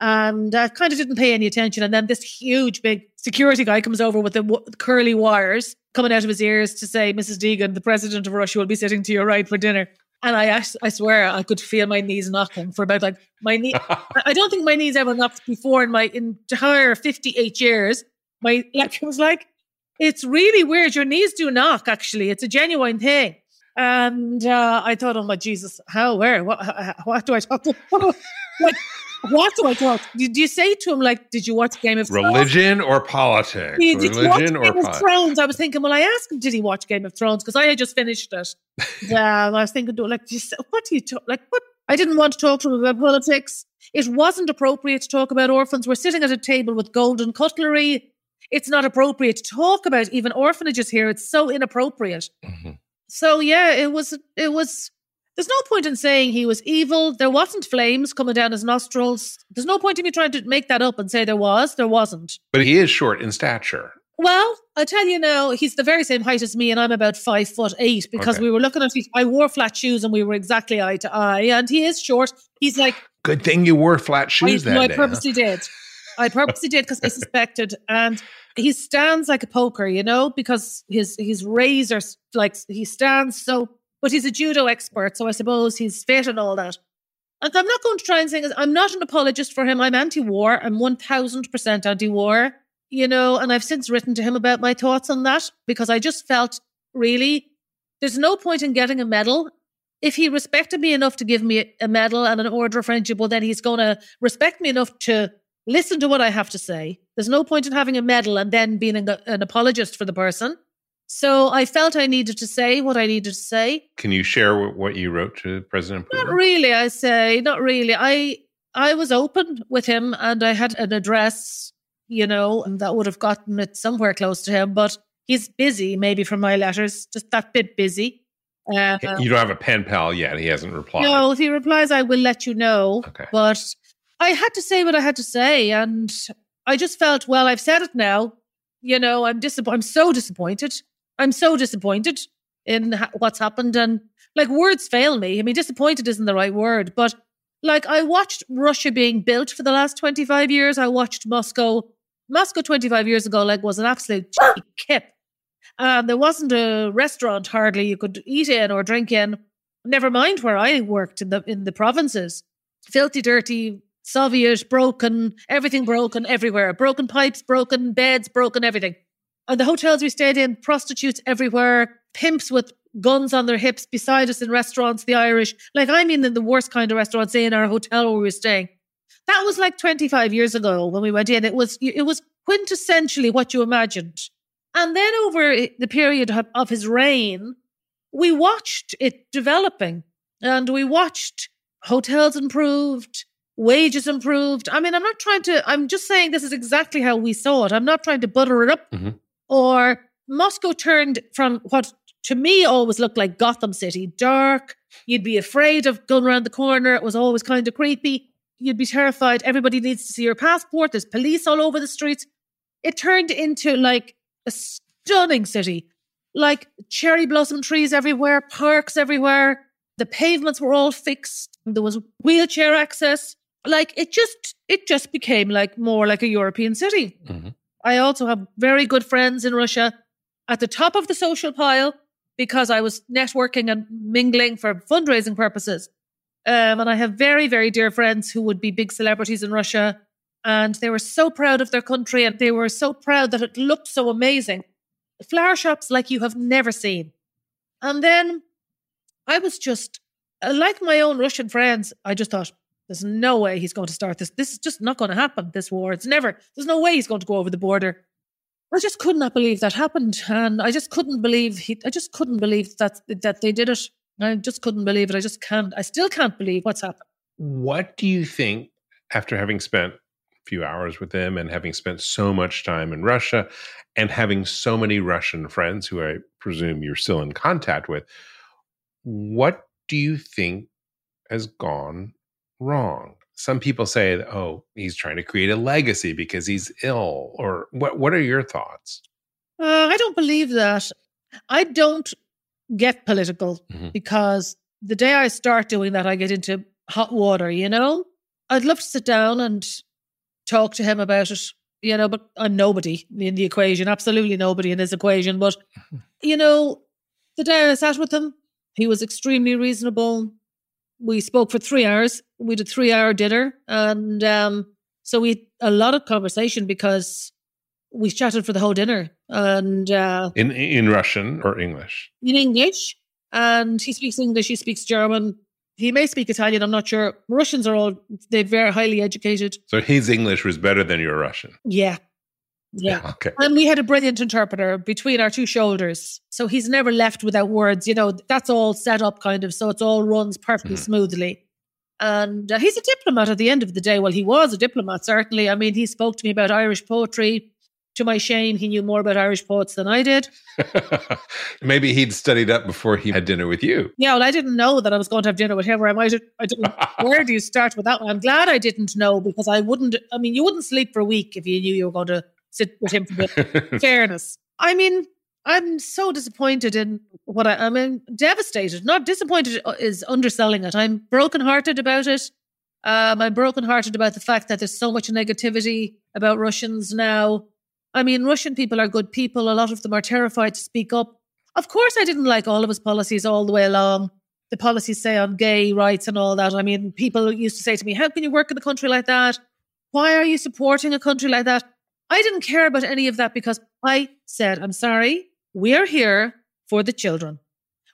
And I kind of didn't pay any attention. And then this huge, big security guy comes over with the curly wires coming out of his ears to say, Mrs. Deegan, the president of Russia will be sitting to your right for dinner. And I swear I could feel my knees knocking for about my knee. I don't think my knees ever knocked before in my entire 58 years. My lecturer was like, it's really weird. Your knees do knock, actually. It's a genuine thing. And I thought, oh my Jesus, how, where, what do I talk to? What do I talk? Did you say to him, did you watch Game of Thrones? Religion or politics? Did you watch Game of Thrones? I was thinking, well, I asked him, did he watch Game of Thrones? Because I had just finished it. I was thinking, what do you talk? What? I didn't want to talk to him about politics. It wasn't appropriate to talk about orphans. We're sitting at a table with golden cutlery. It's not appropriate to talk about even orphanages here. It's so inappropriate. Mm-hmm. So, yeah, it was. There's no point in saying he was evil. There wasn't flames coming down his nostrils. There's no point in me trying to make that up and say there was. There wasn't. But he is short in stature. Well, I tell you now, he's the very same height as me, and I'm about 5'8", because we were looking at, I wore flat shoes and we were exactly eye to eye, and he is short. He's like... Good thing you wore flat shoes that day. I purposely did because I suspected. And he stands like a poker, because his razor, he stands so... But he's a judo expert, so I suppose he's fit and all that. And I'm not going to try and say, I'm not an apologist for him. I'm anti-war. I'm 1000% anti-war, and I've since written to him about my thoughts on that, because I just felt, really, there's no point in getting a medal. If he respected me enough to give me a medal and an Order of Friendship, well, then he's going to respect me enough to listen to what I have to say. There's no point in having a medal and then being an apologist for the person. So I felt I needed to say what I needed to say. Can you share what you wrote to President Putin? Not really, I say. Not really. I was open with him, and I had an address, and that would have gotten it somewhere close to him. But he's busy, maybe, from my letters, just that bit busy. You don't have a pen pal yet. He hasn't replied. No, if he replies, I will let you know. Okay. But I had to say what I had to say, and I just felt, well, I've said it now. I'm so disappointed. I'm so disappointed in what's happened, and words fail me. I mean, disappointed isn't the right word, but I watched Russia being built for the last 25 years. I watched Moscow 25 years ago, was an absolute kip. There wasn't a restaurant hardly you could eat in or drink in. Never mind where I worked in the provinces. Filthy, dirty, Soviet, broken, everything broken everywhere. Broken pipes, broken beds, broken everything. And the hotels we stayed in, prostitutes everywhere, pimps with guns on their hips beside us in restaurants, the Irish. In the worst kind of restaurants in our hotel where we were staying. That was 25 years ago when we went in. It was quintessentially what you imagined. And then over the period of his reign, we watched it developing. And we watched hotels improved, wages improved. I mean, I'm just saying this is exactly how we saw it. I'm not trying to butter it up. Mm-hmm. Or Moscow turned from what to me always looked like Gotham City. Dark, you'd be afraid of going around the corner. It was always kind of creepy. You'd be terrified. Everybody needs to see your passport. There's police all over the streets. It turned into a stunning city. Cherry blossom trees everywhere, parks everywhere. The pavements were all fixed. There was wheelchair access. It just became more like a European city. Mm-hmm. I also have very good friends in Russia at the top of the social pile because I was networking and mingling for fundraising purposes. And I have very, very dear friends who would be big celebrities in Russia. And they were so proud of their country, and they were so proud that it looked so amazing. Flower shops like you have never seen. And then I was just, like my own Russian friends, I just thought, there's no way he's going to start this. This is just not going to happen, this war. There's no way he's going to go over the border. I just could not believe that happened. And I just couldn't believe, that they did it. I just couldn't believe it. I still can't believe what's happened. What do you think, after having spent a few hours with him and having spent so much time in Russia and having so many Russian friends who I presume you're still in contact with, what do you think has gone wrong? Some people say, oh, he's trying to create a legacy because he's ill. Or what are your thoughts? I don't believe that. I don't get political because the day I start doing that, I get into hot water, you know? I'd love to sit down and talk to him about it, you know, but I'm nobody in the equation, absolutely nobody in this equation. But, you know, the day I sat with him, he was extremely reasonable. We spoke for 3 hours. We did 3-hour dinner. And so we had a lot of conversation because we chatted for the whole dinner. And in Russian or English? In English. And he speaks English, he speaks German. He may speak Italian, I'm not sure. Russians are all, they're very highly educated. So his English was better than your Russian? Yeah. Yeah. Okay. And we had a brilliant interpreter between our two shoulders. So he's never left without words. You know, that's all set up kind of. So it all runs perfectly smoothly. And he's a diplomat at the end of the day. Well, he was a diplomat, certainly. I mean, he spoke to me about Irish poetry. To my shame, he knew more about Irish poets than I did. Maybe he'd studied up before he had dinner with you. Yeah, well, I didn't know that I was going to have dinner with him. Or I might have, I didn't. Where do you start with that one? I'm glad I didn't know because I wouldn't. I mean, you wouldn't sleep for a week if you knew you were going to sit with him for fairness. I mean, I'm so disappointed in what I mean, devastated. Not disappointed is underselling it. I'm brokenhearted about it. I'm brokenhearted about the fact that there's so much negativity about Russians now. I mean, Russian people are good people. A lot of them are terrified to speak up. Of course, I didn't like all of his policies all the way along. The policies say on gay rights and all that. I mean, people used to say to me, how can you work in a country like that? Why are you supporting a country like that? I didn't care about any of that because I said, I'm sorry, we are here for the children.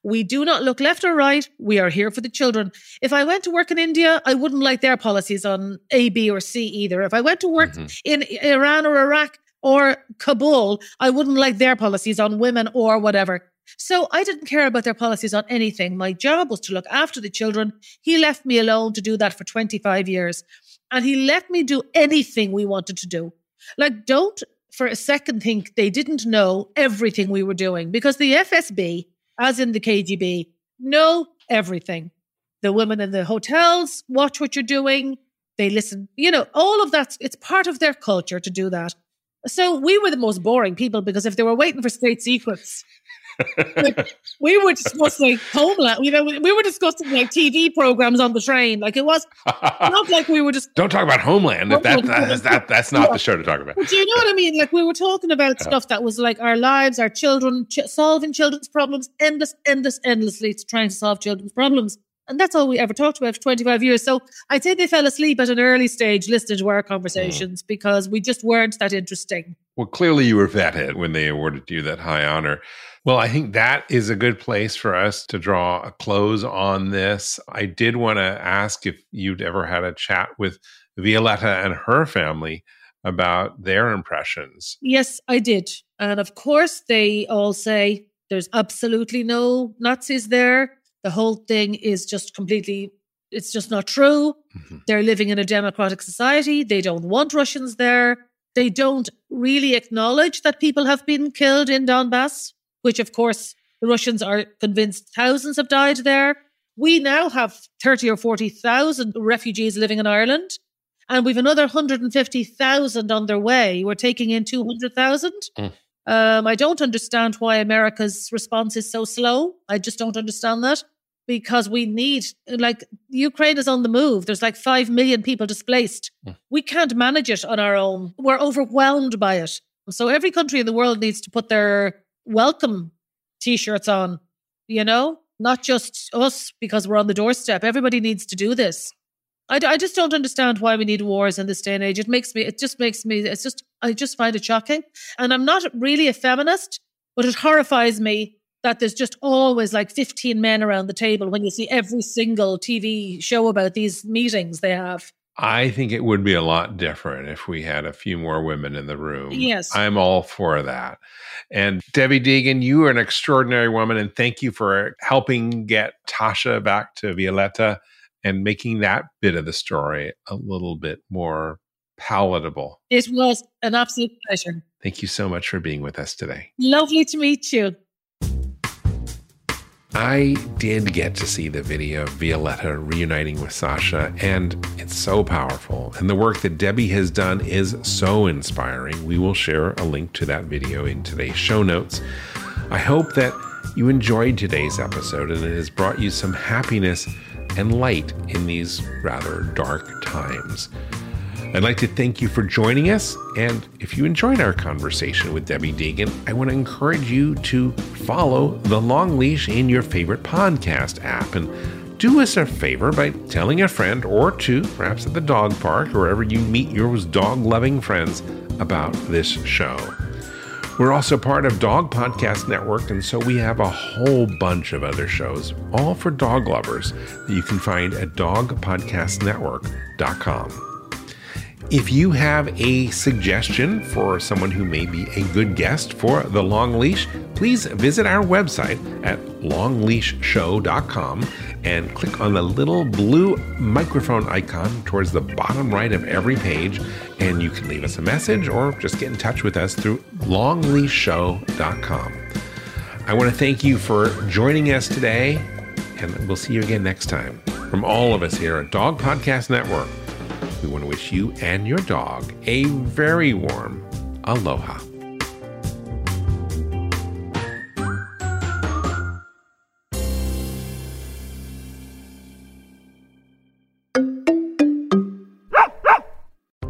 We do not look left or right. We are here for the children. If I went to work in India, I wouldn't like their policies on A, B or C either. If I went to work in Iran or Iraq, or Kabul, I wouldn't like their policies on women or whatever. So I didn't care about their policies on anything. My job was to look after the children. He left me alone to do that for 25 years. And he let me do anything we wanted to do. Like, don't for a second think they didn't know everything we were doing because the FSB, as in the KGB, know everything. The women in the hotels watch what you're doing. They listen. You know, all of that. It's part of their culture to do that. So we were the most boring people because if they were waiting for state secrets, we were discussing like homeland. You know, we were discussing like TV programs on the train. Like it was not like we were just don't talk about homeland. That's not the show to talk about. But do you know what I mean? Like we were talking about stuff that was like our lives, our children, solving children's problems, endlessly trying to solve children's problems. And that's all we ever talked about for 25 years. So I'd say they fell asleep at an early stage listening to our conversations because we just weren't that interesting. Well, clearly you were vetted when they awarded you that high honor. Well, I think that is a good place for us to draw a close on this. I did want to ask if you'd ever had a chat with Violetta and her family about their impressions. Yes, I did. And of course, they all say there's absolutely no Nazis there. The whole thing is just completely, it's just not true. They're living in a democratic society. They don't want Russians there. They don't really acknowledge that people have been killed in Donbass, which of course the Russians are convinced thousands have died there. We now have 30 or 40,000 refugees living in Ireland. And we've another 150,000 on their way. We're taking in 200,000. I don't understand why America's response is so slow. I just don't understand that because we need, like, Ukraine is on the move. There's like 5 million people displaced. We can't manage it on our own. We're overwhelmed by it. So every country in the world needs to put their welcome T-shirts on, you know, not just us because we're on the doorstep. Everybody needs to do this. I just don't understand why we need wars in this day and age. I just find it shocking. And I'm not really a feminist, but it horrifies me that there's just always like 15 men around the table when you see every single TV show about these meetings they have. I think it would be a lot different if we had a few more women in the room. Yes. I'm all for that. And Debbie Deegan, you are an extraordinary woman. And thank you for helping get Tasha back to Violetta and making that bit of the story a little bit more palatable. It was an absolute pleasure. Thank you so much for being with us today. Lovely to meet you. I did get to see the video of Violetta reuniting with Sasha, and it's so powerful. And the work that Debbie has done is so inspiring. We will share a link to that video in today's show notes. I hope that you enjoyed today's episode and it has brought you some happiness and light in these rather dark times. I'd like to thank you for joining us, and if you enjoyed our conversation with Debbie Deegan, I want to encourage you to follow The Long Leash in your favorite podcast app, and do us a favor by telling a friend or two, perhaps at the dog park or wherever you meet your dog-loving friends, about this show. We're also part of Dog Podcast Network, and so we have a whole bunch of other shows, all for dog lovers, that you can find at dogpodcastnetwork.com. If you have a suggestion for someone who may be a good guest for The Long Leash, please visit our website at longleashshow.com and click on the little blue microphone icon towards the bottom right of every page, and you can leave us a message or just get in touch with us through longleashshow.com. I want to thank you for joining us today, and we'll see you again next time. From all of us here at Dog Podcast Network, we want to wish you and your dog a very warm aloha.